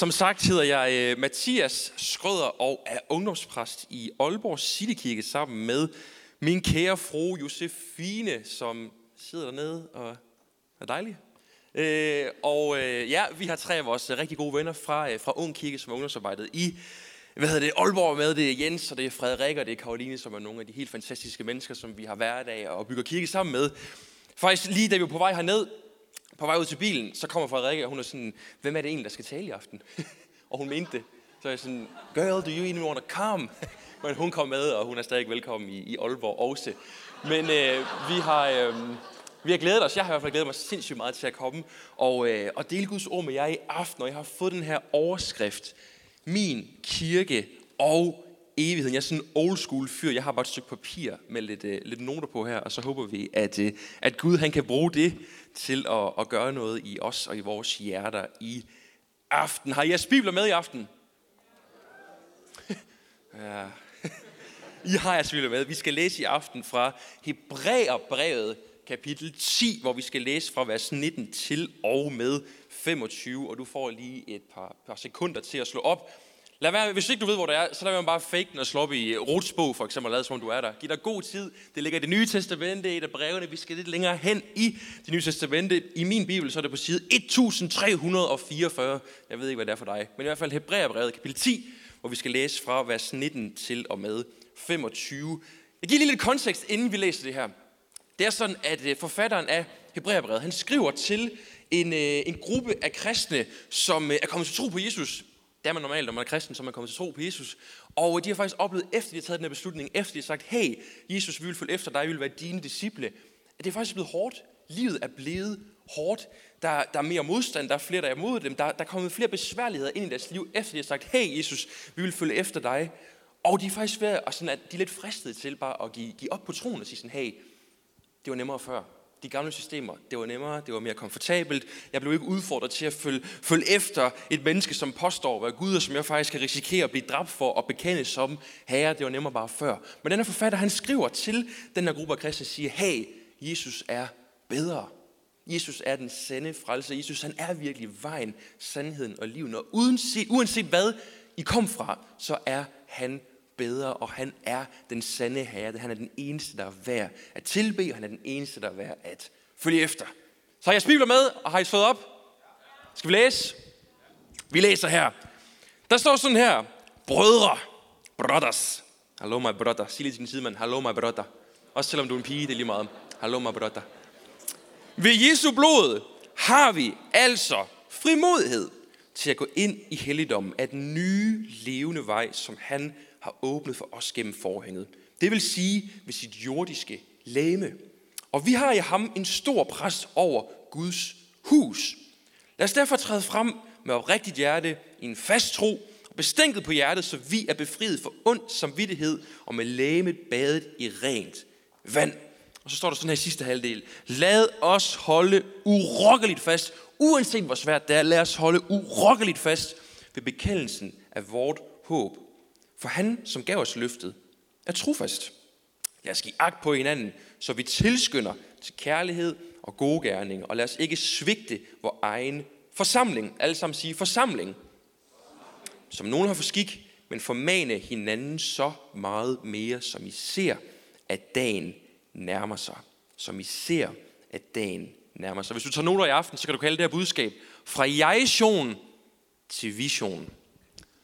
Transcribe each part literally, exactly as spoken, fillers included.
Som sagt hedder jeg Mathias Skrøder og er ungdomspræst i Aalborgs Citykirke sammen med min kære fru Josefine, som sidder dernede og er dejlig. Og ja, vi har tre af vores rigtig gode venner fra, fra Ungkirke, som er ungdomsarbejdet i hvad hedder det, Aalborg med. Det er Jens, og det er Frederik, og det er Karoline, som er nogle af de helt fantastiske mennesker, som vi har hverdag og bygger kirke sammen med. Faktisk lige da vi var på vej herned, på vej ud til bilen, så kommer Frederik, og hun er sådan, hvem er det egentlig, der skal tale i aften? Og hun mente det. Så er jeg sådan, girl, do you even want to come? Men hun kom med, og hun er stadig velkommen i, i Aalborg også. Men øh, vi, har, øh, vi har glædet os, jeg har i hvert fald glædet mig sindssygt meget til at komme, og, øh, og dele Guds ord med jer i aften, og jeg har fået den her overskrift, min kirke og evigheden. Jeg er sådan en old school fyr, jeg har bare et stykke papir med lidt, øh, lidt noter på her, og så håber vi, at, øh, at Gud han kan bruge det til at, at gøre noget i os og i vores hjerter i aften. Har I jeres bibler med i aften? Ja. I har jeres bibler med. Vi skal læse i aften fra Hebræerbrevet kapitel ti, hvor vi skal læse fra vers nitten til og med femogtyve, og du får lige et par, par sekunder til at slå op. Lad være, hvis ikke du ved, hvor det er, så lad være bare fake den og slå op i Ruts bog, for eksempel, og lad som du er der. Giv dig god tid. Det ligger i Det Nye Testamente, et af brevene. Vi skal lidt længere hen i Det Nye Testamente. I min bibel, så er det på side et tusind tre hundrede og fireogfyrre. Jeg ved ikke, hvad det er for dig. Men i hvert fald Hebræerbrevet kapitel ti, hvor vi skal læse fra vers nitten til og med femogtyve. Jeg giver lige lidt kontekst, inden vi læser det her. Det er sådan, at forfatteren af Hebræerbrevet, han skriver til en, en gruppe af kristne, som er kommet til tro på Jesus. Det er man normalt, når man er kristen, så er man kommet til tro på Jesus. Og de har faktisk oplevet, efter de har taget den her beslutning, efter de har sagt, hey, Jesus, vi vil følge efter dig, vi vil være dine disciple, at det er faktisk blevet hårdt. Livet er blevet hårdt. Der, der er mere modstand, der er flere, der er imod dem. Der, der er kommet flere besværligheder ind i deres liv, efter de har sagt, hey, Jesus, vi vil følge efter dig. Og de er faktisk ved, og sådan, at de er lidt fristede til bare at give, give op på troen og sige sådan, hey, det var nemmere før. De gamle systemer, det var nemmere, det var mere komfortabelt. Jeg blev ikke udfordret til at følge, følge efter et menneske, som påstår at være Gud, og som jeg faktisk kan risikere at blive dræbt for og bekende som herre. Det var nemmere bare før. Men den her forfatter, han skriver til den her gruppe af kristne og siger, hey, Jesus er bedre. Jesus er den sande frelser. Jesus, han er virkelig vejen, sandheden og livet. Og uanset, uanset hvad I kom fra, så er han bedre, og han er den sande herre. Han er den eneste, der er værd at tilbe, og han er den eneste, der er værd at følge efter. Så har jeg bibler med, og har I slået op? Skal vi læse? Vi læser her. Der står sådan her, brødre, brothers. Hello my brother. Sig lige til din sidemand, hello my brother. Også selvom du er en pige, det er lige meget. Hello my brother. Ved Jesu blod har vi altså frimodighed til at gå ind i helligdommen af den nye levende vej, som han har åbnet for os gennem forhænget. Det vil sige ved sit jordiske legeme. Og vi har i ham en stor præst over Guds hus. Lad os derfor træde frem med oprigtigt hjerte i en fast tro og bestænket på hjertet, så vi er befriet for ond samvittighed og med legemet badet i rent vand. Og så står der sådan her i sidste halvdel. Lad os holde urokkeligt fast, uanset hvor svært det er. Lad os holde urokkeligt fast ved bekendelsen af vort håb. For han, som gav os løftet, er trofast. Lad os give agt på hinanden, så vi tilskynder til kærlighed og gode gerninger. Og lad os ikke svigte vor egen forsamling. Alle sammen sige forsamling. Som nogen har for skik, men formane hinanden så meget mere, som I ser, at dagen nærmer sig. Som I ser, at dagen nærmer sig. Hvis du tager noter i aften, så kan du kalde det her budskab fra jeg-sion til vision.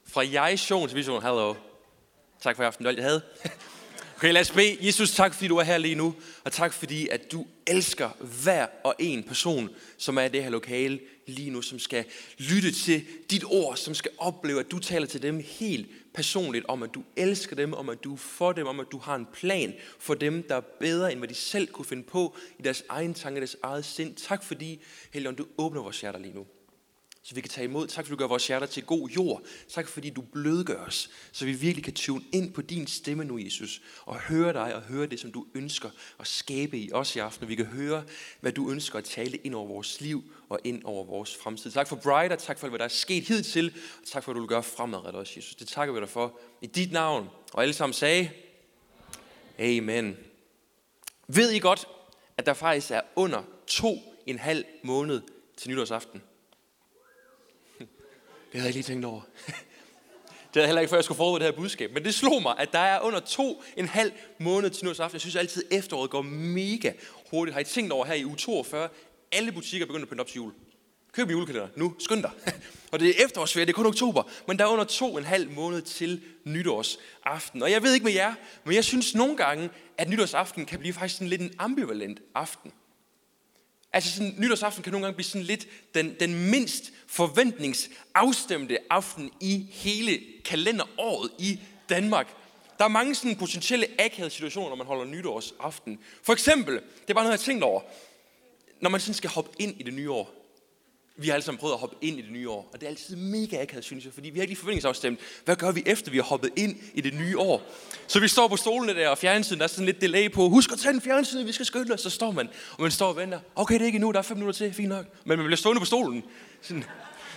Fra jeg-sion til vision. Hello. Tak for i aften, det var alt, jeg havde. Okay, lad os bede. Jesus, tak fordi du er her lige nu, og tak fordi, at du elsker hver og en person, som er i det her lokale lige nu, som skal lytte til dit ord, som skal opleve, at du taler til dem helt personligt, om at du elsker dem, om at du er for dem, om at du har en plan for dem, der er bedre, end hvad de selv kunne finde på i deres egen tanke, deres eget sind. Tak fordi, Helligånd, du åbner vores hjerter lige nu, så vi kan tage imod. Tak, fordi du gør vores hjerter til god jord. Tak, fordi du blødgør os, så vi virkelig kan tune ind på din stemme nu, Jesus, og høre dig og høre det, som du ønsker at skabe i os i aften. Vi kan høre, hvad du ønsker at tale ind over vores liv og ind over vores fremtid. Tak for Brighter, tak for, hvad der er sket hidtil, og tak for, hvad du vil gøre fremadrettet også, Jesus. Det takker vi dig for i dit navn. Og alle sammen sagde, amen. Ved I godt, at der faktisk er under to en halv måned til nytårsaften? Det havde jeg lige tænkt over. Det havde heller ikke før, jeg skulle forberede det her budskab. Men det slog mig, at der er under to en halv måned til nytårsaften. Jeg synes altid, at efteråret går mega hurtigt. Har I tænkt over her i uge toogfyrre? Alle butikker begynder at pynte op til jul. Køb julekalender nu. Skynd dig. Og det er efterårsferie. Det er kun oktober. Men der er under to en halv måned til nytårsaften. Og jeg ved ikke med jer, men jeg synes nogle gange, at nytårsaften kan blive faktisk sådan lidt en ambivalent aften. Altså sådan, nytårsaften kan nogle gange blive sådan lidt den, den mindst forventningsafstemte aften i hele kalenderåret i Danmark. Der er mange sådan potentielle akavede situationer, når man holder nytårsaften. For eksempel, det er bare noget, jeg har tænkt over, når man sådan skal hoppe ind i det nye år. Vi har alle sammen prøvet at hoppe ind i det nye år, og det er altid mega akavet, synes jeg, fordi vi har ikke lige forventningsafstemt. Hvad gør vi efter, vi har hoppet ind i det nye år? Så vi står på stolene der, og fjernsynet, der er sådan lidt delay på. Husk at tage den fjernsynet, vi skal skynde os. Så står man, og man står og venter. Okay, det er ikke endnu, der er fem minutter til, fint nok. Men man bliver stående på stolen. Sådan.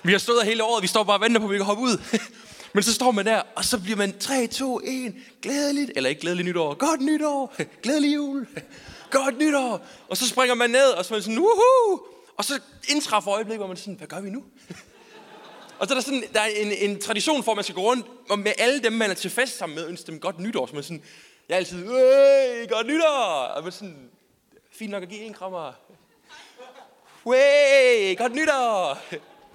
Vi har stået hele året, vi står bare og venter på, at vi kan hoppe ud. Men så står man der, og så bliver man tre, to, et, glædeligt, eller ikke glædeligt nytår. Godt nytår, glædelig jul, godt nytår. Og så springer man ned, og så er man sådan, uhu! Og så indtræffer øjeblik, hvor man sådan, hvad gør vi nu? Og så er der, sådan, der er en, en tradition for, at man skal gå rundt og med alle dem, man er til fest sammen med, ønsker dem godt nytår. Så man sådan, jeg er altid, øh, godt nytår! Og man sådan, fint nok at give en krammer. Wey, godt nytår!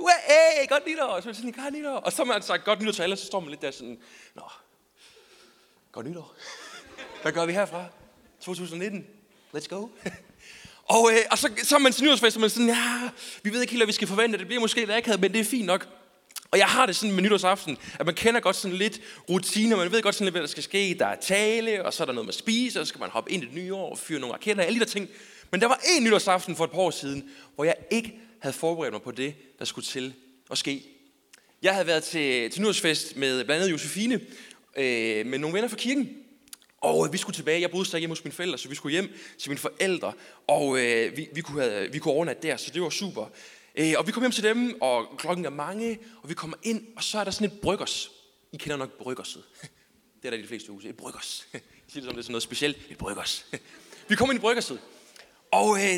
Wey, godt nytår! Og så man sådan, godt nytår! Og så har man sagt godt nytår til alle, så står man lidt der sådan, nå, godt nytår. Hvad gør vi herfra? to tusind nitten, let's go! Og, øh, og så, så er man til nytårsfest, og man sådan, ja, vi ved ikke helt, hvad vi skal forvente. Det bliver måske lidt akavet, men det er fint nok. Og jeg har det sådan med nytårsaften, at man kender godt sådan lidt rutiner, man ved godt sådan lidt, hvad der skal ske. Der er tale, og så er der noget med at spise, og så skal man hoppe ind i det nye år og fyre nogle raketter og alle de der ting. Men der var én nytårsaften for et par år siden, hvor jeg ikke havde forberedt mig på det, der skulle til at ske. Jeg havde været til, til nytårsfest med blandt andet Josefine, øh, med nogle venner fra kirken. Og vi skulle tilbage. Jeg boede stadig hjemme hos mine forældre, så vi skulle hjem til mine forældre. Og øh, vi, vi, kunne have, vi kunne overnatte der, så det var super. Øh, og vi kom hjem til dem, og klokken er mange, og vi kommer ind, og så er der sådan et bryggers. I kender nok bryggerset. Det er der i de fleste huse. Et bryggers. Jeg siger det som, det er sådan noget specielt. Et bryggers. Vi kommer ind i bryggerset. Og øh,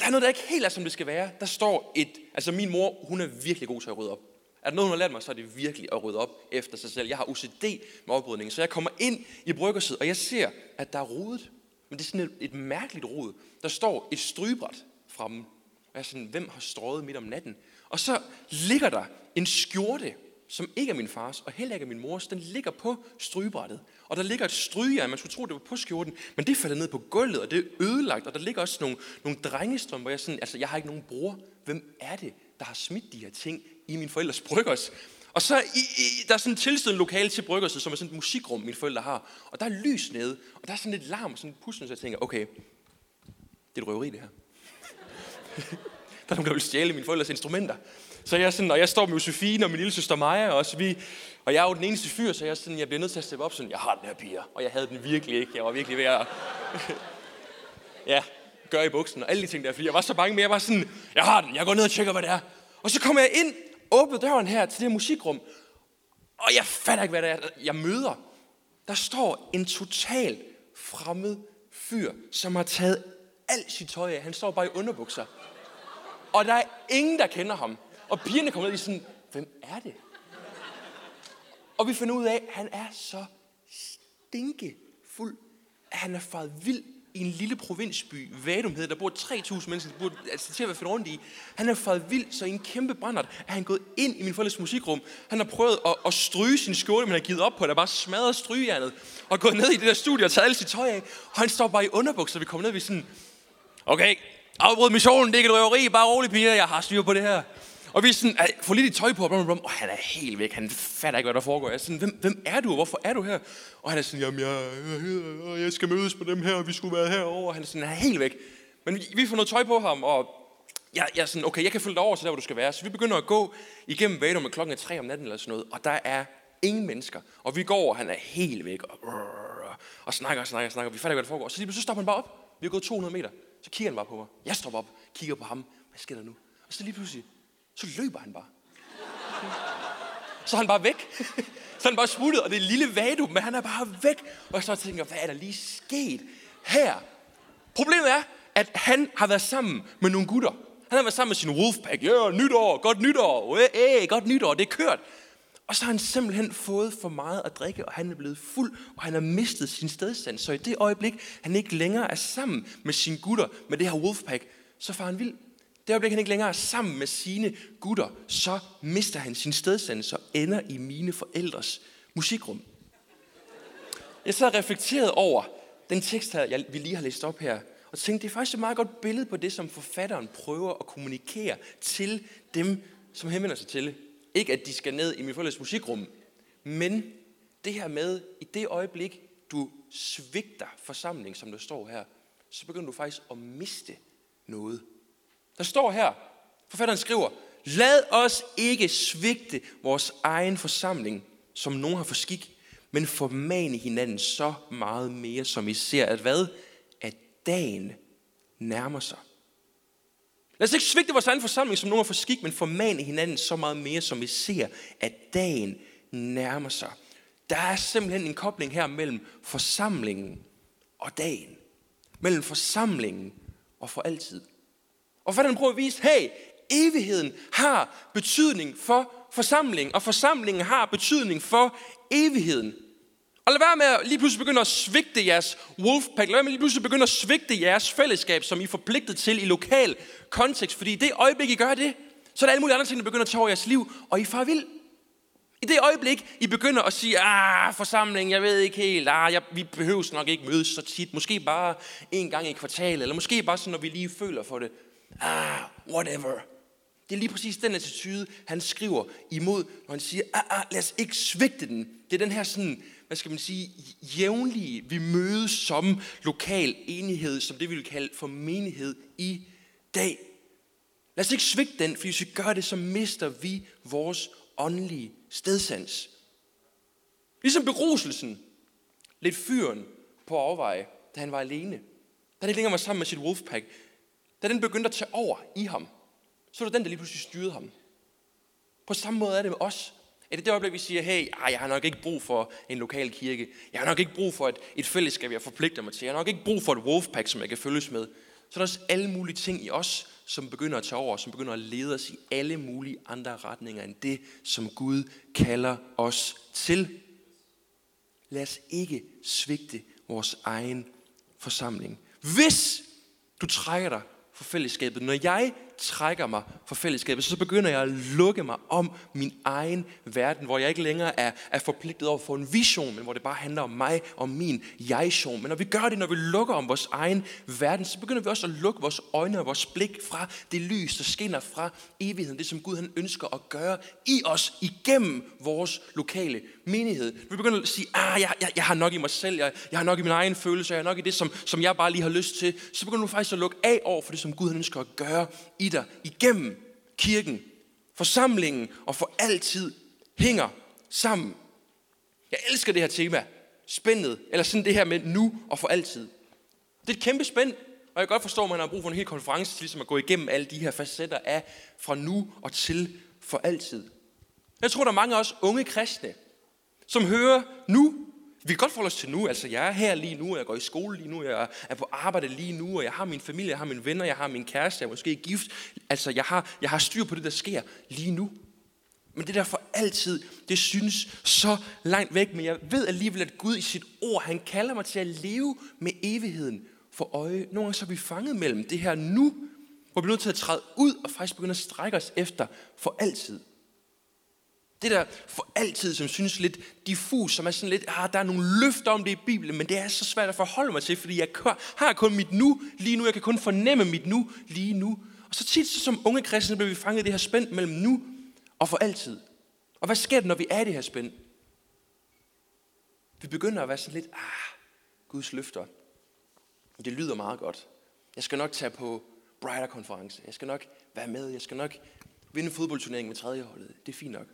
der er noget, der ikke helt er, som det skal være. Der står et... Altså min mor, hun er virkelig god til at rydde op. Er der noget, hun har lært mig, så er det virkelig at rydde op efter sig selv. Jeg har O C D med oprydningen, så jeg kommer ind i bryggerset, og jeg ser, at der er rodet. Men det er sådan et, et mærkeligt rod. Der står et strygebræt fremme. Og jeg er sådan, hvem har strøget midt om natten? Og så ligger der en skjorte, som ikke er min fars, og heller ikke er min mors. Den ligger på strygebrættet. Og der ligger et strygejern, man skulle tro, det var på skjorten, men det falder ned på gulvet, og det er ødelagt. Og der ligger også nogle, nogle drengestrømper. Jeg sådan, altså, jeg har ikke nogen bror. Hvem er det, der har smidt de her ting i mine forældres bryggers? Og så i, i, der er sådan et tilstødende lokale til bryggerset, som er sådan et musikrum, mine forældre har. Og der er lys nede, og der er sådan lidt larm og sådan et puslen, så jeg tænker, okay, det er et røveri, det her. Der er nogen, der vil stjæle mine forældres instrumenter. Så jeg er sådan, og jeg står med Josefine og min lille søster Maja, og, vi, og jeg er jo den eneste fyr, så jeg, sådan, jeg bliver nødt til at steppe op sådan, jeg har den her piger, og jeg havde den virkelig ikke. Jeg var virkelig ved at... ja, gøre i buksen og alle de ting der, fordi jeg var så bange, men jeg var sådan, jeg har den, jeg går ned og tjekker, hvad det er. Og så kommer jeg ind, åbner døren her til det her musikrum, og jeg fatter ikke, hvad det er, jeg møder. Der står en total fremmed fyr, som har taget alt sit tøj af. Han står bare i underbukser. Og der er ingen, der kender ham. Og pigerne kommer ned og sådan, hvem er det? Og vi finder ud af, at han er så stinkefuld, at han er faret vild i en lille provinsby, Vadumhed, der bor tre tusind mennesker, der bor altså, til at være fedt rundt i. Han er faret vild, så i en kæmpe brændert er han gået ind i min forældres musikrum. Han har prøvet at, at stryge sin skjorte, men han har givet op på, at der bare smadret strygejernet, og gået ned i det der studie og taget alle sit tøj af. Og han står bare i underbukser, vi kommer ned, og vi sådan, okay, afbryd missionen, det er ikke et røveri, bare rolig piger, jeg har styr på det her. Og vi er sådan, få lidt tøj på, og blum, blum. Og han er helt væk, han fatter ikke, hvad der foregår. Jeg er sådan, hvem, hvem er du, og hvorfor er du her? Og han er sådan, jamen jeg, jeg, jeg skal mødes med dem her, og vi skulle være herovre. Og han er sådan, han er helt væk. Men vi, vi får noget tøj på ham, og jeg, jeg er sådan, okay, jeg kan følge dig over til der, hvor du skal være. Så vi begynder at gå igennem Vadum, med klokken er tre om natten eller sådan noget, og der er ingen mennesker. Og vi går over, han er helt væk, og, og snakker, snakker, snakker, vi fatter ikke, hvad der foregår. Så lige pludselig stopper han bare op. Vi er gået to hundrede meter, så kigger han bare på mig. Jeg stopper op, kigger på ham. Hvad sker der nu? Og så lige pludselig så løber han bare. Så er han bare væk. Så er han bare smuttet, og det er lille Vadum, men han er bare væk. Og så tænker jeg, hvad er der lige sket her? Problemet er, at han har været sammen med nogle gutter. Han har været sammen med sin wolfpack. Ja, yeah, nytår, godt nytår, hey, hey, godt nytår, det er kørt. Og så har han simpelthen fået for meget at drikke, og han er blevet fuld, og han har mistet sin stedsans. Så i det øjeblik, han ikke længere er sammen med sine gutter, med det her wolfpack, så far han vild. Det øjeblik, han ikke længere er sammen med sine gutter, så mister han sin stedsans og ender i mine forældres musikrum. Jeg så reflekteret over den tekst, jeg lige har læst op her, og tænkte, det er faktisk et meget godt billede på det, som forfatteren prøver at kommunikere til dem, som henvender sig til. Ikke at de skal ned i min forældres musikrum, men det her med, i det øjeblik, du svigter forsamling, som der står her, så begynder du faktisk at miste noget. Der står her, forfatteren skriver, lad os ikke svigte vores egen forsamling, som nogen har for skik, men formane hinanden så meget mere, som I ser, at hvad? At dagen nærmer sig. Lad os ikke svigte vores egen forsamling, som nogen har for skik, men formane hinanden så meget mere, som I ser, at dagen nærmer sig. Der er simpelthen en kobling her mellem forsamlingen og dagen. Mellem forsamlingen og for altid. Og for den prøver at vise, hey, evigheden har betydning for forsamlingen, og forsamlingen har betydning for evigheden. Og lad være med at lige pludselig begynde at svigte jeres wolfpack. Lad være med at lige pludselig begynde at svigte jeres fællesskab, som I er forpligtet til i lokal kontekst. Fordi i det øjeblik, I gør det, så er der alle mulige andre ting, der begynder at tage over jeres liv, og I far vild. I det øjeblik, I begynder at sige, ah, forsamling, jeg ved ikke helt, ah, jeg, vi behøves nok ikke mødes så tit. Måske bare en gang i kvartalet, eller måske bare sådan, når vi lige føler for det. Ah, whatever. Det er lige præcis den attitude, han skriver imod, når han siger, ah, ah, lad os ikke svigte den. Det er den her sådan, hvad skal man sige, jævnlige, vi mødes som lokal enighed, som det vi vil kalde for menighed i dag. Lad os ikke svigte den, for hvis vi gør det, så mister vi vores åndelige stedsans. Ligesom beruselsen lidt fyren på overveje, da han var alene. Da han ikke længere var sammen med sit wolfpack. Da den begyndte at tage over i ham, så var det den, der lige pludselig styrede ham. På samme måde er det med os. Er det det øjeblik, vi siger, hey, ej, jeg har nok ikke brug for en lokal kirke. Jeg har nok ikke brug for et, et fællesskab, jeg forpligter mig til. Jeg har nok ikke brug for et wolfpack, som jeg kan følges med. Så er der også alle mulige ting i os, som begynder at tage over, som begynder at lede os i alle mulige andre retninger, end det, som Gud kalder os til. Lad os ikke svigte vores egen forsamling. Hvis du trækker dig for fællesskabet. Når jeg trækker mig for fællesskabet, så begynder jeg at lukke mig om min egen verden, hvor jeg ikke længere er, er forpligtet over for en vision, men hvor det bare handler om mig og min jeg-sion. Men når vi gør det, når vi lukker om vores egen verden, så begynder vi også at lukke vores øjne og vores blik fra det lys, der skinner fra evigheden. Det, som Gud han ønsker at gøre i os, igennem vores lokale menighed. Vi begynder at sige, ah, jeg, jeg, jeg har nok i mig selv, jeg, jeg har nok i min egen følelse, jeg har nok i det, som, som jeg bare lige har lyst til. Så begynder du faktisk at lukke af over for det, som Gud han ønsker at gøre i dig, igennem kirken, forsamlingen og for altid hænger sammen. Jeg elsker det her tema, spændet, eller sådan det her med nu og for altid. Det er et kæmpe spænd, og jeg kan godt forstå, at man har brug for en hel konference til ligesom at gå igennem alle de her facetter af fra nu og til for altid. Jeg tror, der er mange af os unge kristne, som hører nu. Vi kan godt forholde os til nu, altså jeg er her lige nu, jeg går i skole lige nu, jeg er på arbejde lige nu, og jeg har min familie, jeg har mine venner, jeg har min kæreste, jeg er måske gift. Altså jeg har, jeg har styr på det, der sker lige nu. Men det der for altid, det synes så langt væk, men jeg ved alligevel, at Gud i sit ord, han kalder mig til at leve med evigheden for øje. Nogle gange så er vi fanget mellem det her nu, hvor vi er nødt til at træde ud og faktisk begynde at strække os efter for altid. Det der for altid, som synes lidt diffus, som er sådan lidt, ah, der er nogle løfter om det i Bibelen, men det er så svært at forholde mig til, fordi jeg har kun mit nu lige nu, jeg kan kun fornemme mit nu lige nu. Og så tit så som unge kristne bliver vi fanget i det her spænd mellem nu og for altid. Og hvad sker der, når vi er i det her spænd? Vi begynder at være sådan lidt, ah, Guds løfter. Det lyder meget godt. Jeg skal nok tage på Brighter-konference. Jeg skal nok være med. Jeg skal nok vinde fodboldturneringen med tredje holdet. Det er fint nok.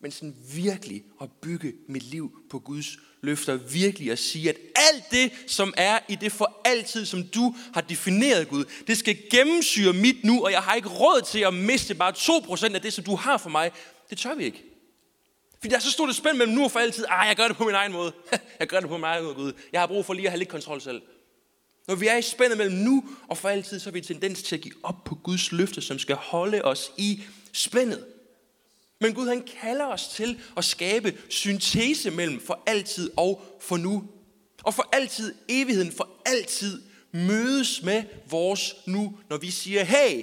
Men sådan virkelig at bygge mit liv på Guds løfter. Virkelig at sige, at alt det, som er i det for altid, som du har defineret, Gud, det skal gennemsyre mit nu, og jeg har ikke råd til at miste bare to procent af det, som du har for mig. Det tør vi ikke. Fordi der er så stort et spænd mellem nu og for altid. Ah, jeg gør det på min egen måde. Jeg gør det på min egen måde, Gud. Jeg har brug for lige at have lidt kontrol selv. Når vi er i spændet mellem nu og for altid, så har vi en tendens til at give op på Guds løfte, som skal holde os i spændet. Men Gud, han kalder os til at skabe syntese mellem for altid og for nu. Og for altid, evigheden, for altid mødes med vores nu, når vi siger, hey,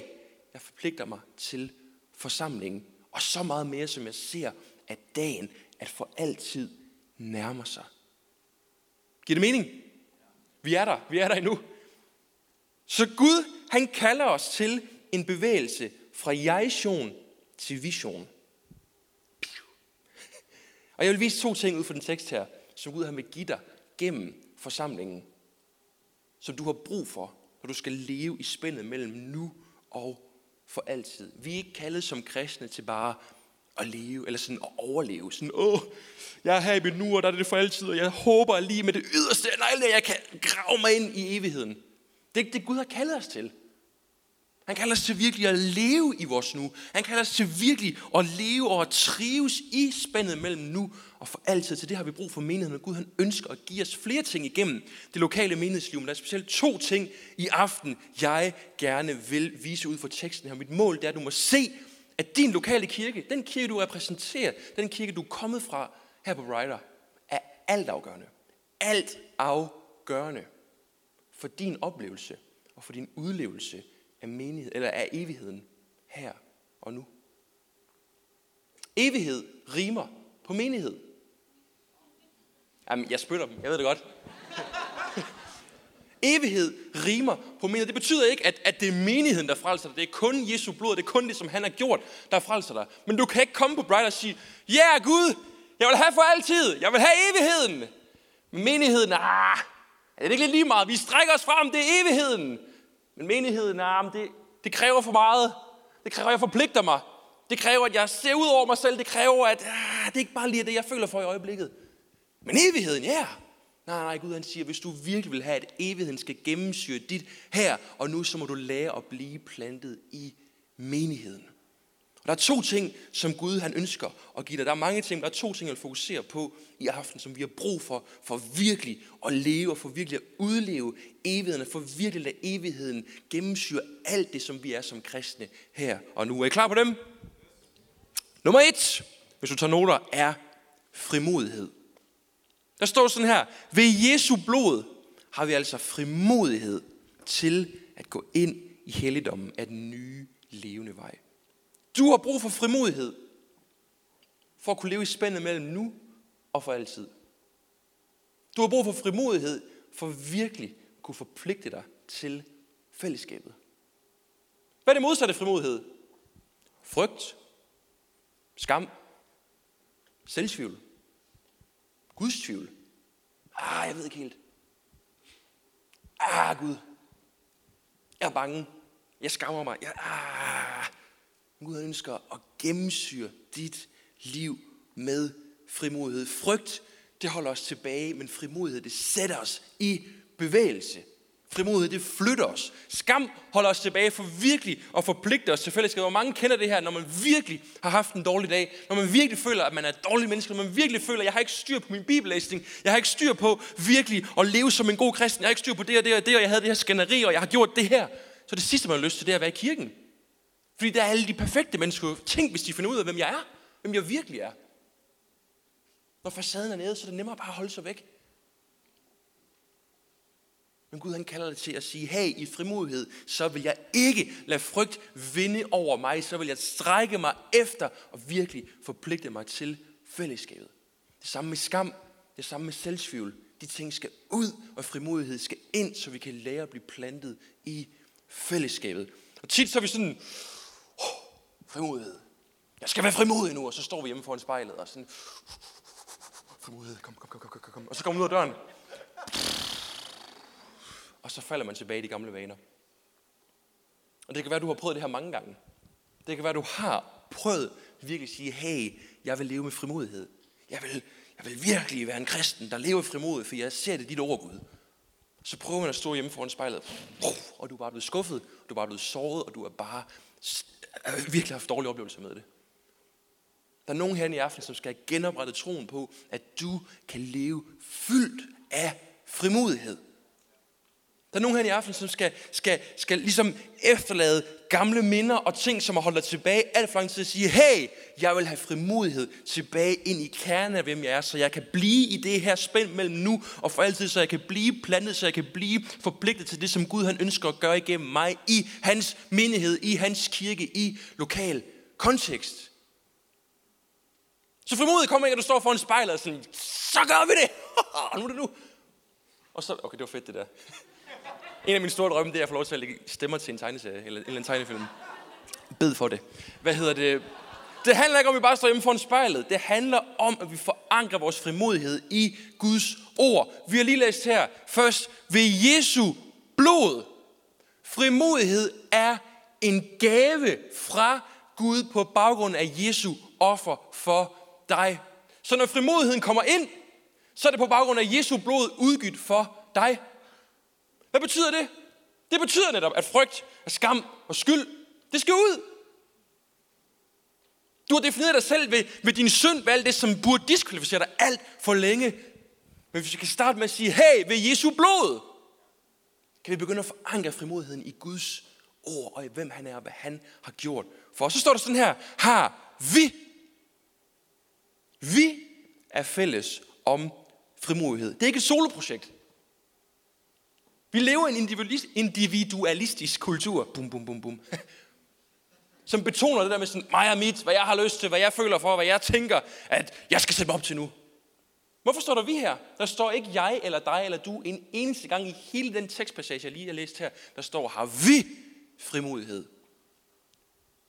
jeg forpligter mig til forsamlingen. Og så meget mere, som jeg ser, at dagen, at for altid nærmer sig. Giver det mening? Vi er der. Vi er der endnu. Så Gud, han kalder os til en bevægelse fra jeg-sion til vision. Og jeg vil vise to ting ud fra den tekst her, som Gud han vil give dig gennem forsamlingen, som du har brug for, når du skal leve i spændet mellem nu og for altid. Vi er ikke kaldet som kristne til bare at leve, eller sådan at overleve. Sådan, åh, jeg er her i mit nu, og der er det for altid, og jeg håber lige med det yderste, nej, jeg kan grave mig ind i evigheden. Det er ikke det, Gud har kaldet os til. Han kalder os til virkelig at leve i vores nu. Han kalder os til virkelig at leve og at trives i spændet mellem nu og for altid. Til det har vi brug for menigheden, og Gud han ønsker at give os flere ting igennem det lokale menighedsliv. Men der er specielt to ting i aften, jeg gerne vil vise ud fra teksten her. Mit mål er, at du må se, at din lokale kirke, den kirke du repræsenterer, den kirke du er kommet fra her på Brighter, er altafgørende. Altafgørende for din oplevelse og for din udlevelse af menighed, eller af evigheden her og nu. Evighed rimer på menighed. Jamen, jeg spytter dem. Jeg ved det godt. Evighed rimer på menighed. Det betyder ikke, at, at det er menigheden, der frelser dig. Det er kun Jesu blod, det er kun det, som han har gjort, der frelser dig. Men du kan ikke komme på Brighter og sige, ja yeah, Gud, jeg vil have for altid. Jeg vil have evigheden. Men menigheden, ah, er det ikke lige meget? Vi strækker os frem, det er evigheden. Men menigheden, nah, det, det kræver for meget. Det kræver, at jeg forpligter mig. Det kræver, at jeg ser ud over mig selv. Det kræver, at ah, det er ikke bare lige det, jeg føler for i øjeblikket. Men evigheden, ja. Yeah. Nej, nej, Gud han siger, hvis du virkelig vil have, at evigheden skal gennemsyre dit her, og nu så må du lære at blive plantet i menigheden. Og der er to ting, som Gud han ønsker at give dig. Der er mange ting, men der er to ting, jeg vil fokusere på i aften, som vi har brug for, for virkelig at leve, og for virkelig at udleve evigheden, og for virkelig at lade evigheden gennemsyre alt det, som vi er som kristne her og nu. Er I klar på dem? Nummer et, hvis du tager noter, er frimodighed. Der står sådan her, ved Jesu blod har vi altså frimodighed til at gå ind i helligdommen af den nye levende vej. Du har brug for frimodighed, for at kunne leve i spændet mellem nu og for altid. Du har brug for frimodighed, for virkelig at kunne forpligte dig til fællesskabet. Hvad er det modsatte frimodighed? Frygt, skam, selvtvivl, gudstvivl. Ah, jeg ved ikke helt. Ah, Gud. Jeg er bange. Jeg skammer mig. Jeg, ah. Gud ønsker at gennemsyre dit liv med frimodighed. Frygt, det holder os tilbage, men frimodighed, det sætter os i bevægelse. Frimodighed, det flytter os. Skam holder os tilbage for virkelig at forpligte os til fællesskab. Hvor mange kender det her, når man virkelig har haft en dårlig dag, når man virkelig føler, at man er et dårligt menneske, når man virkelig føler, at jeg har ikke styr på min bibellæsning, jeg har ikke styr på virkelig at leve som en god kristen, jeg har ikke styr på det og det og det, og jeg havde det her skænderi, og jeg har gjort det her. Så det sidste, man har lyst til, det er at være i kirken. Fordi der er alle de perfekte mennesker. Tænk, hvis de finder ud af, hvem jeg er. Hvem jeg virkelig er. Når facaden er nede, så er det nemmere bare at holde sig væk. Men Gud, han kalder det til at sige, hey, i frimodighed, så vil jeg ikke lade frygt vinde over mig. Så vil jeg strække mig efter og virkelig forpligte mig til fællesskabet. Det samme med skam. Det samme med selvtvivl. De ting skal ud, og frimodighed skal ind, så vi kan lære at blive plantet i fællesskabet. Og tit så er vi sådan... frimodighed. Jeg skal være frimodig nu, og så står vi hjemme foran spejlet og sådan, frimodighed, kom, kom, kom, kom, kom, og så kommer man ud af døren. Og så falder man tilbage i de gamle vaner. Og det kan være, du har prøvet det her mange gange. Det kan være, du har prøvet virkelig at sige, hey, jeg vil leve med frimodighed. Jeg vil, jeg vil virkelig være en kristen, der lever frimodigt, for jeg ser det dit ord, Gud. Så prøver man at stå hjemme foran spejlet, og du er bare blevet skuffet, og du er bare blevet såret, og du er bare... jeg har virkelig haft dårlige oplevelser med det. Der er nogen her i aften, som skal genoprette troen på, at du kan leve fyldt af frimodighed. Der er nogen her i aften, som skal, skal, skal ligesom efterlade gamle minder og ting, som har holdt dig tilbage alt for lang tid, at sige, hey, jeg vil have frimodighed tilbage ind i kernen af, hvem jeg er, så jeg kan blive i det her spænd mellem nu og for altid, så jeg kan blive plantet, så jeg kan blive forpligtet til det, som Gud han ønsker at gøre igennem mig, i hans menighed, i hans kirke, i lokal kontekst. Så frimodighed kommer ikke, at du står foran spejlet og sådan, så gør vi det! Og nu er det nu! Og så, okay, det var fedt det der. En af mine store drømme, det er at få lov til at lægge stemmer til en tegneserie, eller en eller anden tegnefilm. Bed for det. Hvad hedder det? Det handler ikke om, at vi bare står hjemme foran spejlet. Det handler om, at vi forankrer vores frimodighed i Guds ord. Vi har lige læst her først ved Jesu blod. Frimodighed er en gave fra Gud på baggrund af Jesu offer for dig. Så når frimodigheden kommer ind, så er det på baggrund af Jesu blod udgivet for dig. Hvad betyder det? Det betyder netop, at frygt, at skam og skyld, det skal ud. Du har defineret dig selv ved, ved din synd, ved alt det, som burde diskvalificere dig alt for længe. Men hvis vi kan starte med at sige, hey, ved Jesu blod, kan vi begynde at forankre frimodigheden i Guds ord, og i hvem han er, og hvad han har gjort for os. Så står der sådan her, har vi. Vi er fælles om frimodighed. Det er ikke et soloprojekt. Vi lever i en individualistisk kultur, bum, bum, bum, bum, som betoner det der med sådan, mig og mit, hvad jeg har lyst til, hvad jeg føler for, hvad jeg tænker, at jeg skal sætte mig op til nu. Hvorfor står der vi her? Der står ikke jeg eller dig eller du en eneste gang i hele den tekstpassage, jeg lige har læst her, der står, har vi frimodighed.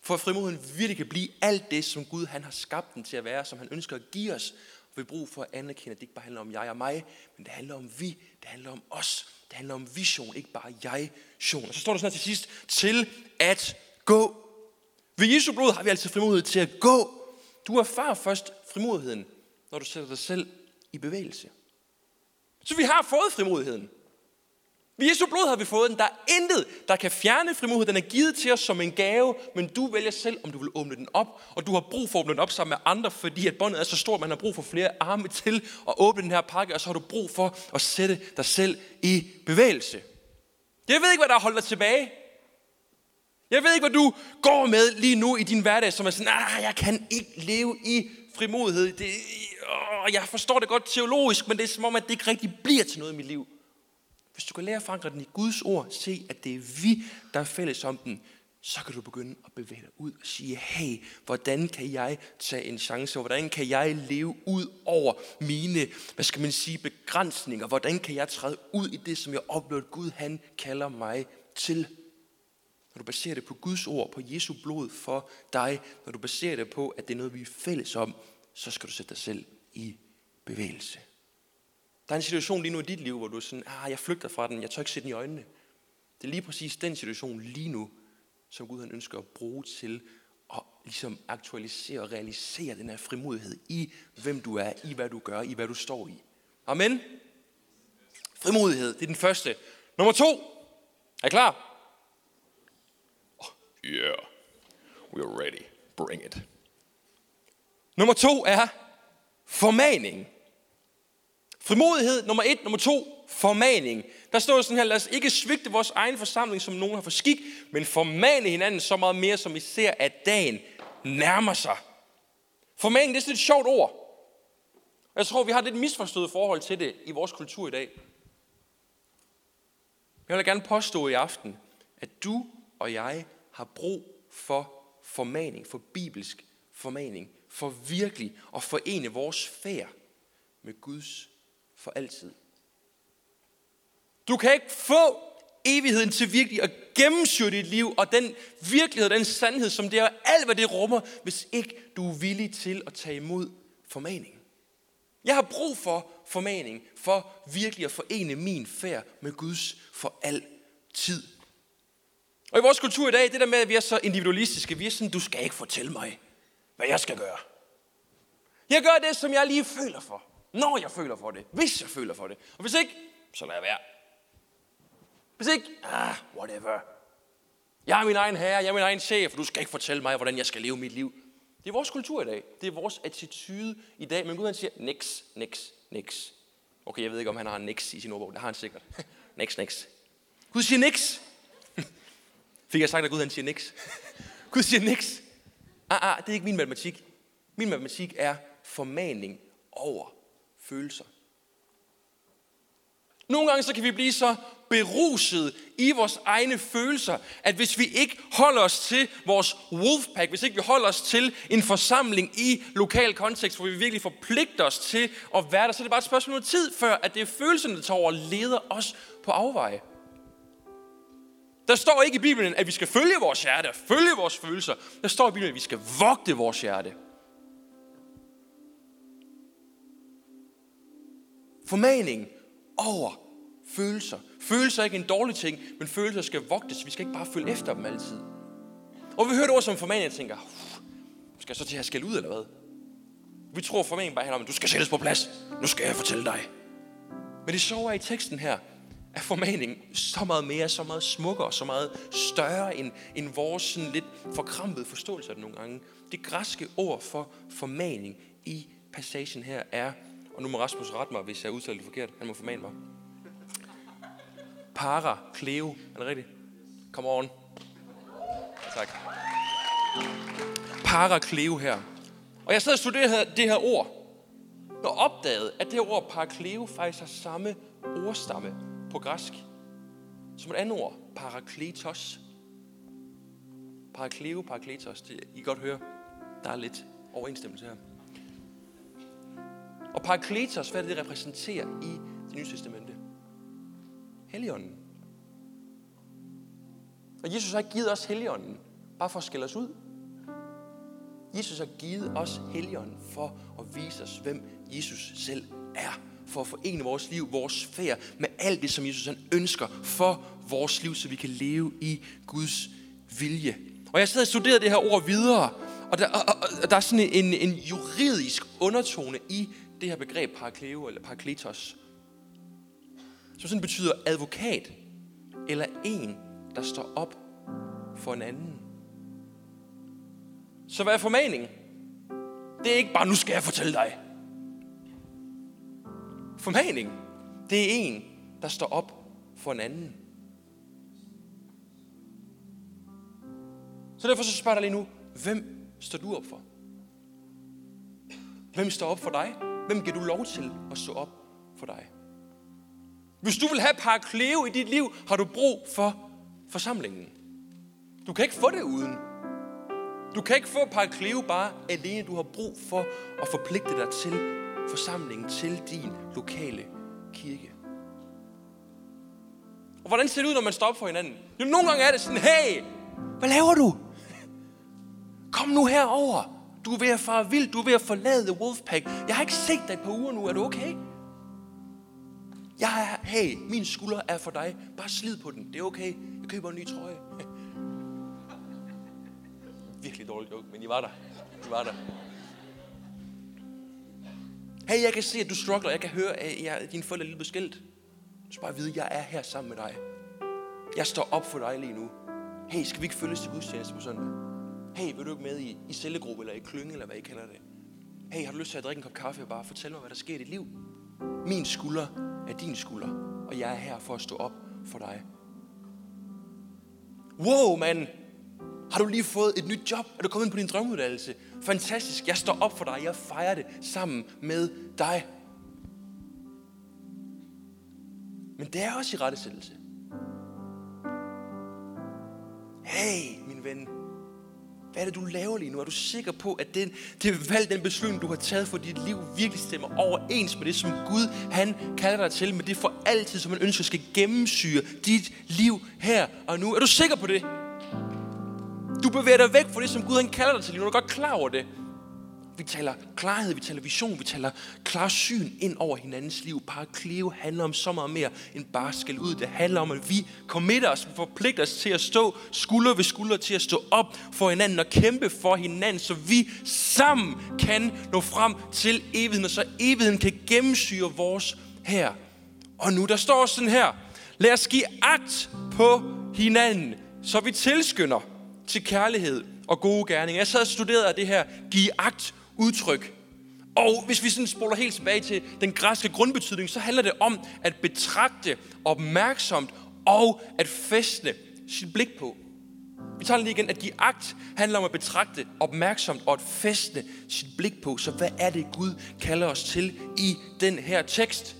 For at frimodigheden virkelig kan blive alt det, som Gud han har skabt den til at være, som han ønsker at give os, og vi har brug for at anerkende, at det ikke bare handler om jeg og mig, men det handler om vi, det handler om os. Det handler om vision, ikke bare jeg-sion. Og så står der sådan her til sidst, til at gå. Ved Jesu blod har vi altså frimodighed til at gå. Du erfarer først frimodigheden, når du sætter dig selv i bevægelse. Så vi har fået frimodigheden. Ved Jesu blod har vi fået den. Der er intet, der kan fjerne frimodigheden. Den er givet til os som en gave, men du vælger selv, om du vil åbne den op. Og du har brug for at åbne den op sammen med andre, fordi at båndet er så stort, man har brug for flere arme til at åbne den her pakke, og så har du brug for at sætte dig selv i bevægelse. Jeg ved ikke, hvad der holder dig tilbage. Jeg ved ikke, hvad du går med lige nu i din hverdag, som er sådan, nej, jeg kan ikke leve i frimodighed. Det, åh, jeg forstår det godt teologisk, men det er som om, at det ikke rigtig bliver til noget i mit liv. Hvis du kan lære at forankre den i Guds ord, se, at det er vi, der er fælles om den, så kan du begynde at bevæge dig ud og sige, hey, hvordan kan jeg tage en chance? Hvordan kan jeg leve ud over mine, hvad skal man sige, begrænsninger? Hvordan kan jeg træde ud i det, som jeg oplever, at Gud han kalder mig til? Når du baserer det på Guds ord, på Jesu blod for dig, når du baserer det på, at det er noget, vi er fælles om, så skal du sætte dig selv i bevægelse. Der er en situation lige nu i dit liv, hvor du er sådan, ah, jeg flygter fra den, jeg tør ikke se den i øjnene. Det er lige præcis den situation lige nu, som Gud han ønsker at bruge til at ligesom aktualisere og realisere den her frimodighed i, hvem du er, i hvad du gør, i hvad du står i. Amen. Frimodighed, det er den første. Nummer to. Er I klar? Oh, yeah. We're ready. Bring it. Nummer to er formaning. Frimodighed, nummer et, nummer to, formaning. Der står sådan her, lad os ikke svigte vores egen forsamling, som nogen har for skik, men formane hinanden så meget mere, som I ser, at dagen nærmer sig. Formaning, det er sådan et sjovt ord. Jeg tror, vi har lidt misforstået forhold til det i vores kultur i dag. Jeg vil gerne påstå i aften, at du og jeg har brug for formaning, for bibelsk formaning, for virkelig at forene vores færd med Guds for altid. Du kan ikke få evigheden til virkelig at gennemsyre dit liv, og den virkelighed, den sandhed, som det er, alt hvad det rummer, hvis ikke du er villig til at tage imod formaningen. Jeg har brug for formaning, for virkelig at forene min færd med Guds for altid. Og i vores kultur i dag, det der med, at vi er så individualistiske, vi er sådan, du skal ikke fortælle mig, hvad jeg skal gøre. Jeg gør det, som jeg lige føler for. Når jeg føler for det, hvis jeg føler for det, og hvis ikke, så lader jeg være. Hvis ikke, ah, whatever. Jeg er min egen herre, jeg er min egen chef, og du skal ikke fortælle mig, hvordan jeg skal leve mit liv. Det er vores kultur i dag, det er vores attitude i dag, men Gud han siger, niks, niks, niks. Okay, jeg ved ikke, om han har en niks i sin ordbog, det har han sikkert. niks, niks. Gud siger niks. Fik jeg sagt, at Gud han siger niks? Gud siger niks. Ah, ah, det er ikke min matematik. Min matematik er formaning over følelser. Nogle gange så kan vi blive så beruset i vores egne følelser, at hvis vi ikke holder os til vores wolfpack, hvis ikke vi holder os til en forsamling i lokal kontekst, hvor vi virkelig forpligter os til at være der, så er det bare et spørgsmål om tid, før at det er følelserne, der tager over og leder os på afveje. Der står ikke i Bibelen, at vi skal følge vores hjerte og følge vores følelser. Der står i Bibelen, at vi skal vogte vores hjerte. Formaning over følelser. Følelser er ikke en dårlig ting, men følelser skal vogtes. Vi skal ikke bare følge efter dem altid. Og vi hører ord som formaning, og tænker, skal jeg så til at skælde ud, eller hvad? Vi tror formaning bare handler om, at du skal sættes på plads. Nu skal jeg fortælle dig. Men det sjove er i teksten her, er formaningen så meget mere, så meget smukkere, så meget større end, end vores sådan lidt forkrampede forståelse af det nogle gange. Det græske ord for formaning i passagen her er, og nu må Rasmus rette mig, hvis jeg udtaler det forkert. Han må formane mig. Parakleo. Er det rigtigt? Come on. Tak. Parakleo her. Og jeg sad og studerede det her ord, og opdagede, at det her ord parakleo faktisk har samme ordstamme på græsk som et andet ord. Parakletos. Parakleo, parakletos. Det, I kan godt høre, der er lidt overensstemmelse her. Og Parakletos, hvad det repræsenterer i Det Nye Testamente? Helligånden. Og Jesus har givet os Helligånden, bare for at skælde os ud. Jesus har givet os Helligånden for at vise os, hvem Jesus selv er. For at forene vores liv, vores færd, med alt det, som Jesus han ønsker for vores liv, så vi kan leve i Guds vilje. Og jeg sad og studerede det her ord videre, og der, og, og der er sådan en, en juridisk undertone i det her begreb parakleo eller parakletos, som sådan betyder advokat eller en, der står op for en anden. Så hvad er formaningen? Det er ikke bare, nu skal jeg fortælle dig. Formaningen, det er en, der står op for en anden. Så derfor så spørger jeg lige nu, hvem står du op for? Hvem står op for dig? Hvem giver du lov til at stå op for dig? Hvis du vil have parakleo i dit liv, har du brug for forsamlingen. Du kan ikke få det uden. Du kan ikke få parakleo bare alene. Du har brug for at forpligte dig til forsamlingen, til din lokale kirke. Og hvordan ser det ud, når man står op for hinanden? Jo, nogle gange er det sådan, hey, hvad laver du? Kom nu herover. Du er ved at fare vild. Du er ved at forlade Wolfpack. Jeg har ikke set dig på uger nu. Er du okay? Jeg er, hey, min skulder er for dig. Bare slid på den. Det er okay. Jeg køber en ny trøje. Virkelig dårlig joke, men I var der. I var der. Hey, jeg kan se, at du struggler. Jeg kan høre, at jeg, dine forældre er lidt beskilt. Du skal bare vide, at jeg er her sammen med dig. Jeg står op for dig lige nu. Hey, skal vi ikke følges til gudstjeneste på søndag? Hey, vil du ikke med i, i cellegruppe, eller i klynge, eller hvad I kalder det? Hey, har du lyst til at drikke en kop kaffe og bare fortælle mig, hvad der sker i dit liv? Min skulder er din skulder, og jeg er her for at stå op for dig. Wow, mand! Har du lige fået et nyt job? Er du kommet ind på din drømmeuddannelse? Fantastisk, jeg står op for dig, jeg fejrer det sammen med dig. Men det er også i rettesættelse. Hey, min ven! Hvad er det, du laver lige nu? Er du sikker på, at den, det valg, den beslutning, du har taget for dit liv, virkelig stemmer overens med det, som Gud, han kalder dig til, med det for altid, som han ønsker, skal gennemsyre dit liv her og nu? Er du sikker på det? Du bevæger dig væk fra det, som Gud, han kalder dig til lige nu. Er du godt klar over det? Vi taler klarhed, vi taler vision, vi taler klarsyn ind over hinandens liv. Parakleo handler om så meget mere end bare skæld ud. Det handler om, at vi committer os, vi forpligter os til at stå skulder ved skulder, til at stå op for hinanden og kæmpe for hinanden, så vi sammen kan nå frem til evigheden, og så evigheden kan gennemsyre vores her. Og nu der står sådan her, lad os give agt på hinanden, så vi tilskynder til kærlighed og gode gerninger. Jeg sad og studerede af det her give agt udtryk. Og hvis vi sådan spoler helt tilbage til den græske grundbetydning, så handler det om at betragte opmærksomt og at fæstne sit blik på. Vi tager lige igen, at give agt handler om at betragte opmærksomt og at fæstne sit blik på. Så hvad er det, Gud kalder os til i den her tekst?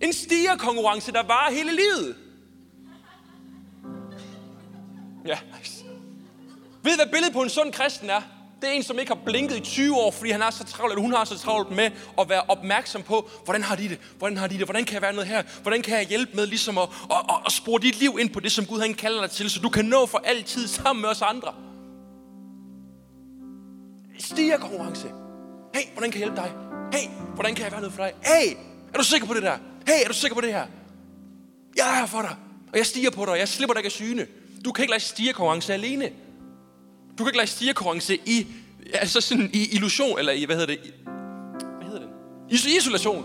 En stigerkonkurrence, der varer hele livet. Ja. Ved I, hvad billedet på en sund kristen er? Det er en, som ikke har blinket i tyve år, fordi han er så travlt, eller hun har så travlt med at være opmærksom på, hvordan har de det? Hvordan har de det? Hvordan kan jeg være noget her? Hvordan kan jeg hjælpe med ligesom at, at, at, at spore dit liv ind på det, som Gud han kalder dig til, så du kan nå for altid sammen med os andre? Stiger konkurrence. Hey, hvordan kan jeg hjælpe dig? Hey, hvordan kan jeg være noget for dig? Hey, er du sikker på det der? Hey, er du sikker på det her? Jeg er her for dig, og jeg stiger på dig, og jeg slipper dig ikke af syne. Du kan ikke lade stiger konkurrence alene. Du kan ikke lade stigerkonkurrence i altså sådan i illusion eller i hvad hedder det? I, hvad hedder det? I isolation.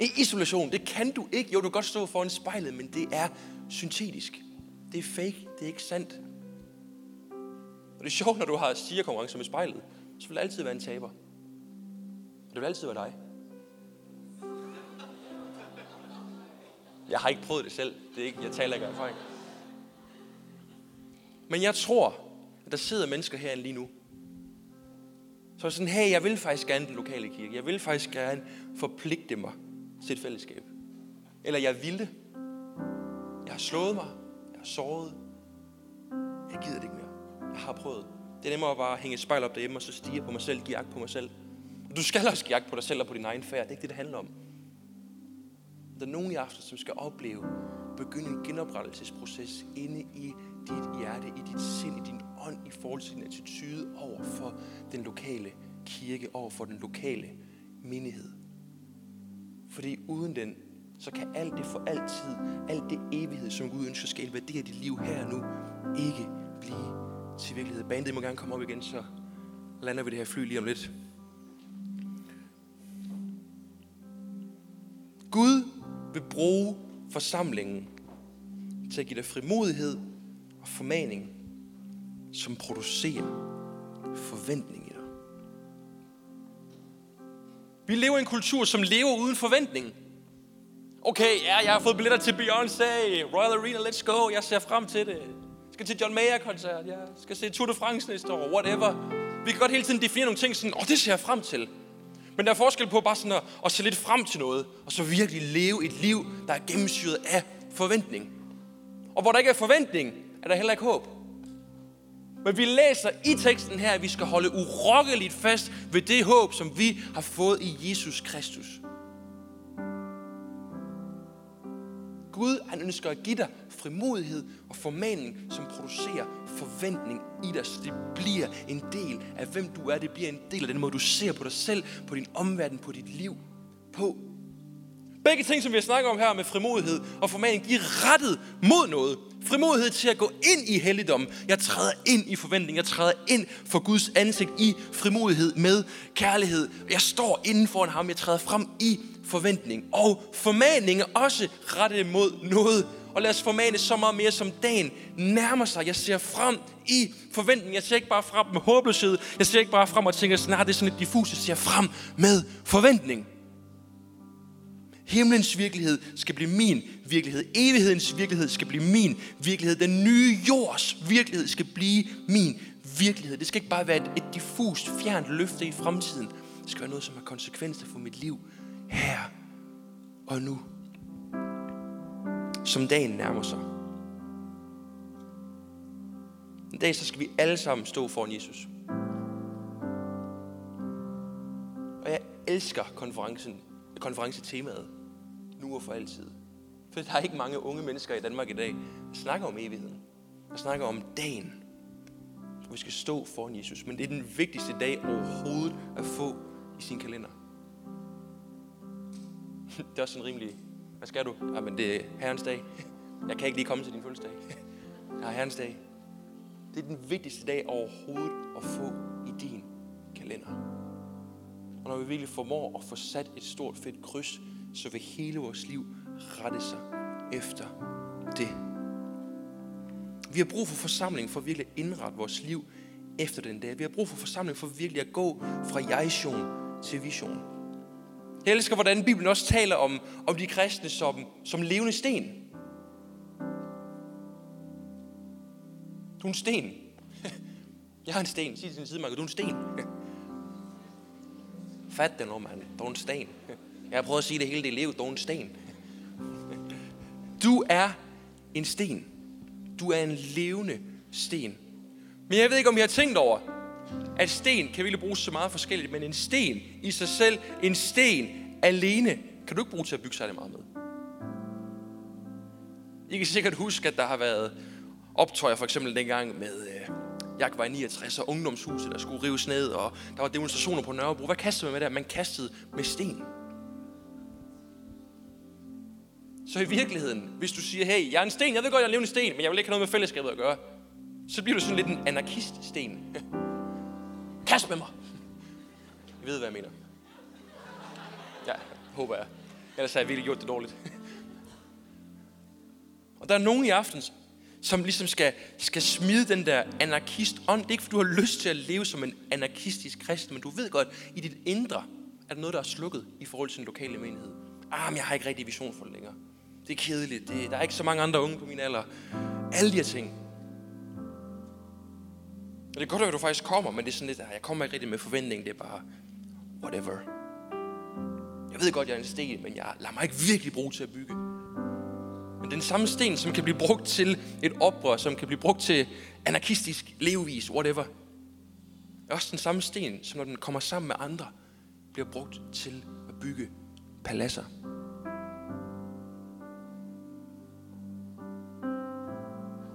I isolation, det kan du ikke. Jo, du kan godt stå foran spejlet, men det er syntetisk. Det er fake, det er ikke sandt. Og det er sjovt, når du har stigerkonkurrence med spejlet, så vil det altid være en taber. Og det vil altid være dig. Jeg har ikke prøvet det selv. Det er ikke, jeg taler ikke af erfaring. Men jeg tror, at der sidder mennesker herinde lige nu. Så er sådan, hey, jeg vil faktisk gerne den lokale kirke. Jeg vil faktisk gerne forpligte mig til et fællesskab. Eller jeg ville. Jeg har slået mig. Jeg har såret. Jeg gider det ikke mere. Jeg har prøvet. Det er nemmere at bare hænge et spejl op derhjemme, og så stige på mig selv, give agt på mig selv. Du skal også give agt på dig selv og på din egen færd. Det er ikke det, det handler om. Der er nogen i aften, som skal opleve begynde en genoprettelsesproces inde i dit hjerte, i dit sind, i din ånd, i forhold til din attitude over for den lokale kirke, over for den lokale menighed. Fordi uden den, så kan alt det for altid, alt det evighed, som Gud ønsker skal invadere dit liv her og nu, ikke blive til virkelighed. Bandet må gerne komme op igen, så lander vi det her fly lige om lidt. Gud vil bruge forsamlingen til at give dig frimodighed og formaning, som producerer forventning i dig. Vi lever i en kultur, som lever uden forventning. Okay, ja, jeg har fået billetter til Beyoncé, Royal Arena, let's go, jeg ser frem til det. Jeg skal til John Maja-koncert, jeg skal se Tour de France næste år, whatever. Vi kan godt hele tiden definere nogle ting sådan, åh, oh, det ser jeg frem til. Men der er forskel på bare sådan at, at se lidt frem til noget, og så virkelig leve et liv, der er gennemsyret af forventning. Og hvor der ikke er forventning, er der heller ikke håb. Men vi læser i teksten her, at vi skal holde urokkeligt fast ved det håb, som vi har fået i Jesus Kristus. Gud, han ønsker at give dig frimodighed og formaning, som producerer forventning i dig. Så det bliver en del af, hvem du er. Det bliver en del af den måde, du ser på dig selv, på din omverden, på dit liv, på. Begge ting, som vi snakker om her med frimodighed og formaning, de er rettet mod noget. Frimodighed til at gå ind i helligdommen. Jeg træder ind i forventning. Jeg træder ind for Guds ansigt i frimodighed med kærlighed. Jeg står inden foran ham. Jeg træder frem i forventning. Og formaning er også rettet mod noget. Og lad os formane så meget mere, som dagen nærmer sig. Jeg ser frem i forventning. Jeg ser ikke bare frem med håbløshed. Jeg ser ikke bare frem og tænker, snart det er sådan lidt diffus. Jeg ser frem med forventning. Himlens virkelighed skal blive min virkelighed. Evighedens virkelighed skal blive min virkelighed. Den nye jords virkelighed skal blive min virkelighed. Det skal ikke bare være et, et diffust, fjernt løfte i fremtiden. Det skal være noget, som har konsekvenser for mit liv her og nu. Som dagen nærmer sig. En dag så skal vi alle sammen stå foran Jesus. Og jeg elsker konferencen. konferencetemaet, nu og for altid. For der er ikke mange unge mennesker i Danmark i dag, der snakker om evigheden. Der snakker om dagen, hvor vi skal stå foran Jesus. Men det er den vigtigste dag overhovedet at få i sin kalender. Det er også sådan rimelig, hvad skal du? Ja, men det er Herrens dag. Jeg kan ikke lige komme til din fødselsdag. Det er Herrens dag. Det er den vigtigste dag overhovedet at få i din kalender. Og når vi virkelig formår at få sat et stort fedt kryds, så vil hele vores liv rette sig efter det. Vi har brug for forsamling for virkelig at indrette vores liv efter den dag. Vi har brug for forsamling for virkelig at gå fra jeg-sion til vision. Jeg elsker, hvordan Bibelen også taler om, om de kristne som, som levende sten. Du er en sten. Jeg er en sten. Sig til din sidemarker, du er en sten. Fat den nu, mand. Du er en sten. Jeg har prøvet at sige det hele dit liv. Du er en sten. Du er en sten. Du er en levende sten. Men jeg ved ikke, om I har tænkt over, at sten kan virkelig bruges så meget forskelligt, men en sten i sig selv, en sten alene, kan du ikke bruge til at bygge særlig meget med. I kan sikkert huske, at der har været optøjer, for eksempel dengang med, øh, jeg var i niogtres, og ungdomshuset, der skulle rives ned, og der var demonstrationer på Nørrebro. Hvad kastede man med der? Man kastede med sten. Så i virkeligheden, hvis du siger, hey, jeg er en sten, jeg ved godt, jeg er en levende sten, men jeg vil ikke have noget med fællesskabet at gøre, så bliver du sådan lidt en anarkiststen. Kast med mig. Jeg ved, hvad jeg mener. Ja, håber jeg. Ellers har jeg virkelig gjort det dårligt. Og der er nogen i aftens, som ligesom skal, skal smide den der anarkistånd. Det er ikke, fordi du har lyst til at leve som en anarkistisk kristen, men du ved godt, i dit indre er der noget, der er slukket i forhold til den lokale menighed. Ah, men jeg har ikke rigtig vision for det længere. Det er kedeligt. Det, der er ikke så mange andre unge på min alder. Alle de her ting. Og det er godt, at du faktisk kommer, men det er sådan lidt, jeg kommer ikke rigtig med forventning, det er bare whatever. Jeg ved godt, jeg er en sten, men jeg lader mig ikke virkelig bruge til at bygge. Men den samme sten, som kan blive brugt til et oprør, som kan blive brugt til anarkistisk levevis, whatever, er også den samme sten, som når den kommer sammen med andre, bliver brugt til at bygge paladser.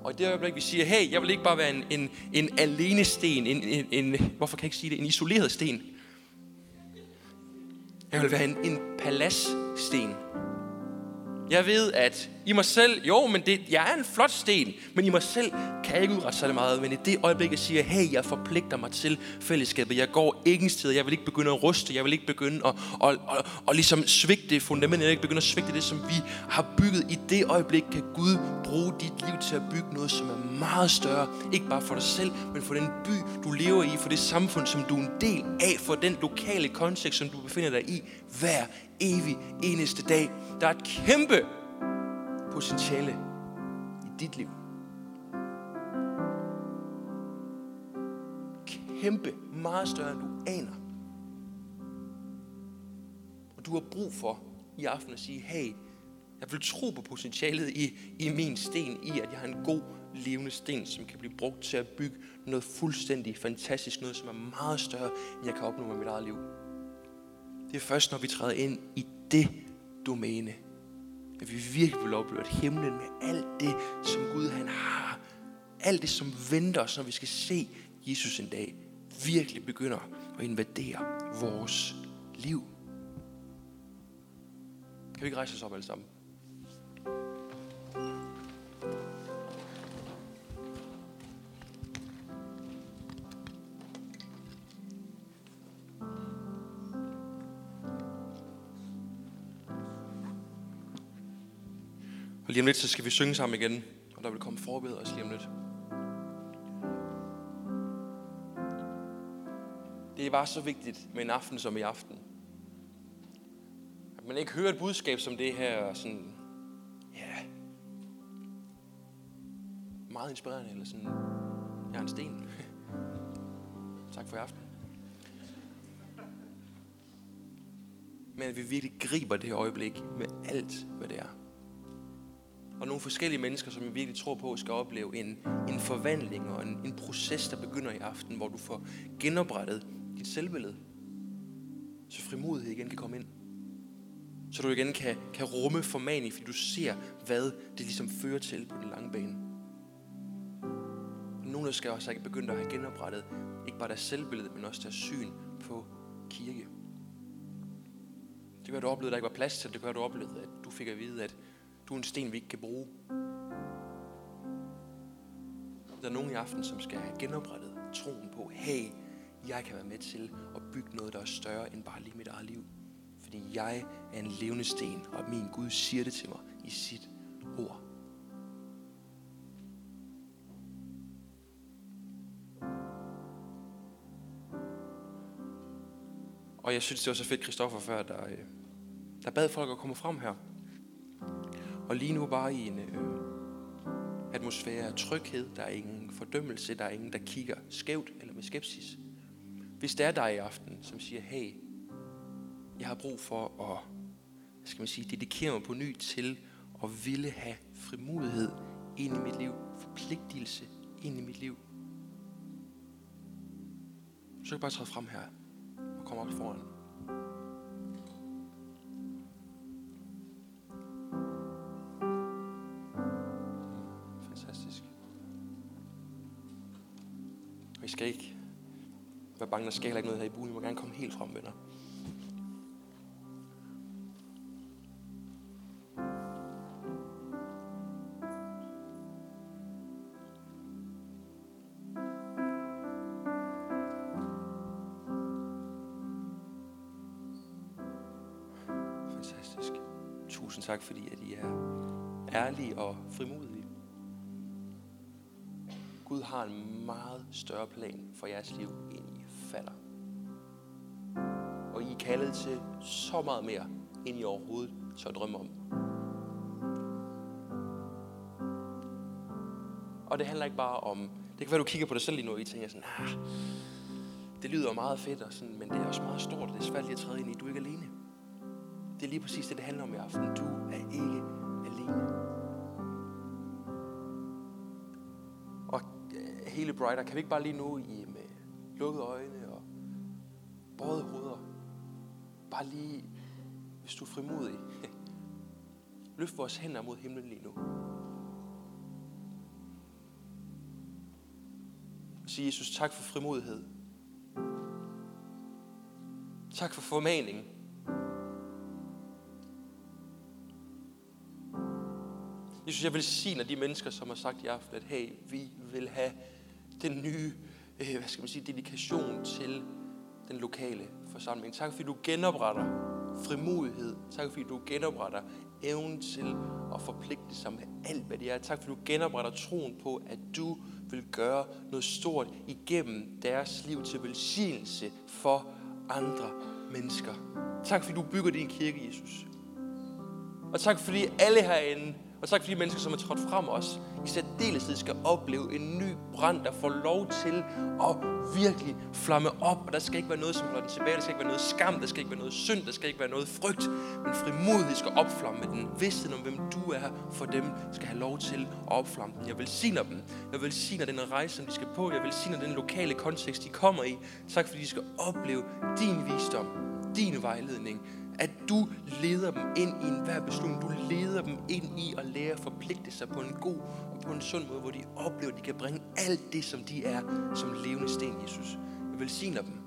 Og i det øjeblik, vi siger, hey, jeg vil ikke bare være en, en, en alene sten, en, en, en, hvorfor kan jeg ikke sige det, en isoleret sten. Jeg vil være en, en paladssten. Jeg ved, at i mig selv, jo, men det, jeg er en flot sten, men i mig selv kan jeg ikke udrette så meget. Men i det øjeblik, jeg siger, hey, jeg forpligter mig til fællesskabet, jeg går ingen steder, jeg vil ikke begynde at ruste, jeg vil ikke begynde at, at, at, at, at ligesom svigte fundamentet, jeg vil ikke begynde at svigte det, som vi har bygget. I det øjeblik kan Gud bruge dit liv til at bygge noget, som er meget større. Ikke bare for dig selv, men for den by, du lever i, for det samfund, som du er en del af, for den lokale kontekst, som du befinder dig i hver evig eneste dag. Der er et kæmpe potentiale i dit liv. Kæmpe, meget større end du aner. Og du har brug for i aften at sige, hey, jeg vil tro på potentialet i, i min sten, i at jeg har en god, levende sten, som kan blive brugt til at bygge noget fuldstændig fantastisk, noget som er meget større, end jeg kan opnå med mit eget liv. Det er først, når vi træder ind i det domæne, at vi virkelig vil opleve, at himlen med alt det, som Gud han har, alt det, som venter os, når vi skal se Jesus en dag, virkelig begynder at invadere vores liv. Kan vi ikke rejse os op alle sammen? Og lige om lidt, så skal vi synge sammen igen, og der vil komme forbedre os lige om lidt. Det er bare så vigtigt med en aften som i aften. At man ikke hører et budskab som det her, og sådan, ja, meget inspirerende, eller sådan, jeg er en sten. Tak for i aften. Men at vi virkelig griber det her øjeblik med alt, hvad det er. Og nogle forskellige mennesker, som jeg virkelig tror på, skal opleve en, en forvandling og en, en proces, der begynder i aften, hvor du får genoprettet dit selvbillede. Så frimodighed igen kan komme ind. Så du igen kan, kan rumme formaning, fordi du ser, hvad det ligesom fører til på den lange bane. Og nogle skal også begynde at have genoprettet, ikke bare deres selvbillede, men også deres syn på kirke. Det gør, du oplevede, at der ikke var plads til det. Det gør, du oplevede, at du fik at vide, at du er en sten, vi ikke kan bruge. Der er nogen i aften, som skal have genoprettet troen på, hey, jeg kan være med til at bygge noget, der er større end bare lige mit eget liv. Fordi jeg er en levende sten, og min Gud siger det til mig i sit ord. Og jeg synes, det var så fedt, Kristoffer før, der, der bad folk at komme frem her. Og lige nu bare i en øh, atmosfære af tryghed. Der er ingen fordømmelse. Der er ingen, der kigger skævt eller med skepsis. Hvis der er dig i aften, som siger, hey, jeg har brug for at, skal man sige, dedikere mig på ny til at ville have frimodighed ind i mit liv, forpligtelse ind i mit liv, så kan jeg bare træde frem her og komme op foran. Fantastisk. Og I skal ikke være bange, der skal heller ikke noget her i buen. I må gerne komme helt frem, venner. Tusind tak, fordi at I er ærlige og frimodige. Gud har en meget større plan for jeres liv, end I fatter. Og I er kaldet til så meget mere, end I overhovedet tør drømme om. Og det handler ikke bare om... Det kan være, du kigger på dig selv lige nu, og I tænker sådan... Ah, det lyder meget fedt, og sådan, men det er også meget stort. Det er svært lige at træde ind i. Du er ikke alene. Det er lige præcis det, det handler om i aften. Du er ikke alene. Og hele Brighter, kan vi ikke bare lige nu i med lukkede øjne og bøjede hoveder, bare lige, hvis du er frimodig, løft vores hænder mod himlen lige nu. Sig Jesus, tak for frimodighed. Tak for formaningen. Jesus, jeg vil sige, når de mennesker, som har sagt i aften, at hey, vi vil have den nye, øh, hvad skal man sige, dedikation til den lokale forsamling. Tak fordi du genopretter frimodighed. Tak fordi du genopretter evnen til at forpligte sig med alt, hvad det er. Tak fordi du genopretter troen på, at du vil gøre noget stort igennem deres liv til velsignelse for andre mennesker. Tak fordi du bygger din kirke, Jesus. Og tak fordi alle herinde, og tak for de mennesker, som er trådt frem os, i særdeleshed skal opleve en ny brand, der får lov til at virkelig flamme op. Og der skal ikke være noget, som holder den tilbage. Der skal ikke være noget skam. Der skal ikke være noget synd. Der skal ikke være noget frygt. Men frimodighed skal opflamme den. Vidsten om, hvem du er for dem, skal have lov til at opflamme den. Jeg velsigner dem. Jeg velsigner den rejse, som de skal på. Jeg velsigner den lokale kontekst, de kommer i. Tak fordi de skal opleve din visdom, din vejledning. At du leder dem ind i enhver beslutning. Du leder dem ind i at lære at forpligte sig på en god og på en sund måde, hvor de oplever, at de kan bringe alt det, som de er, som levende sten, Jesus. Jeg velsigner dem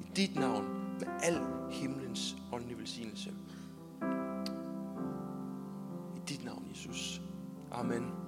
i dit navn med al himlens åndelige velsignelse. I dit navn, Jesus. Amen.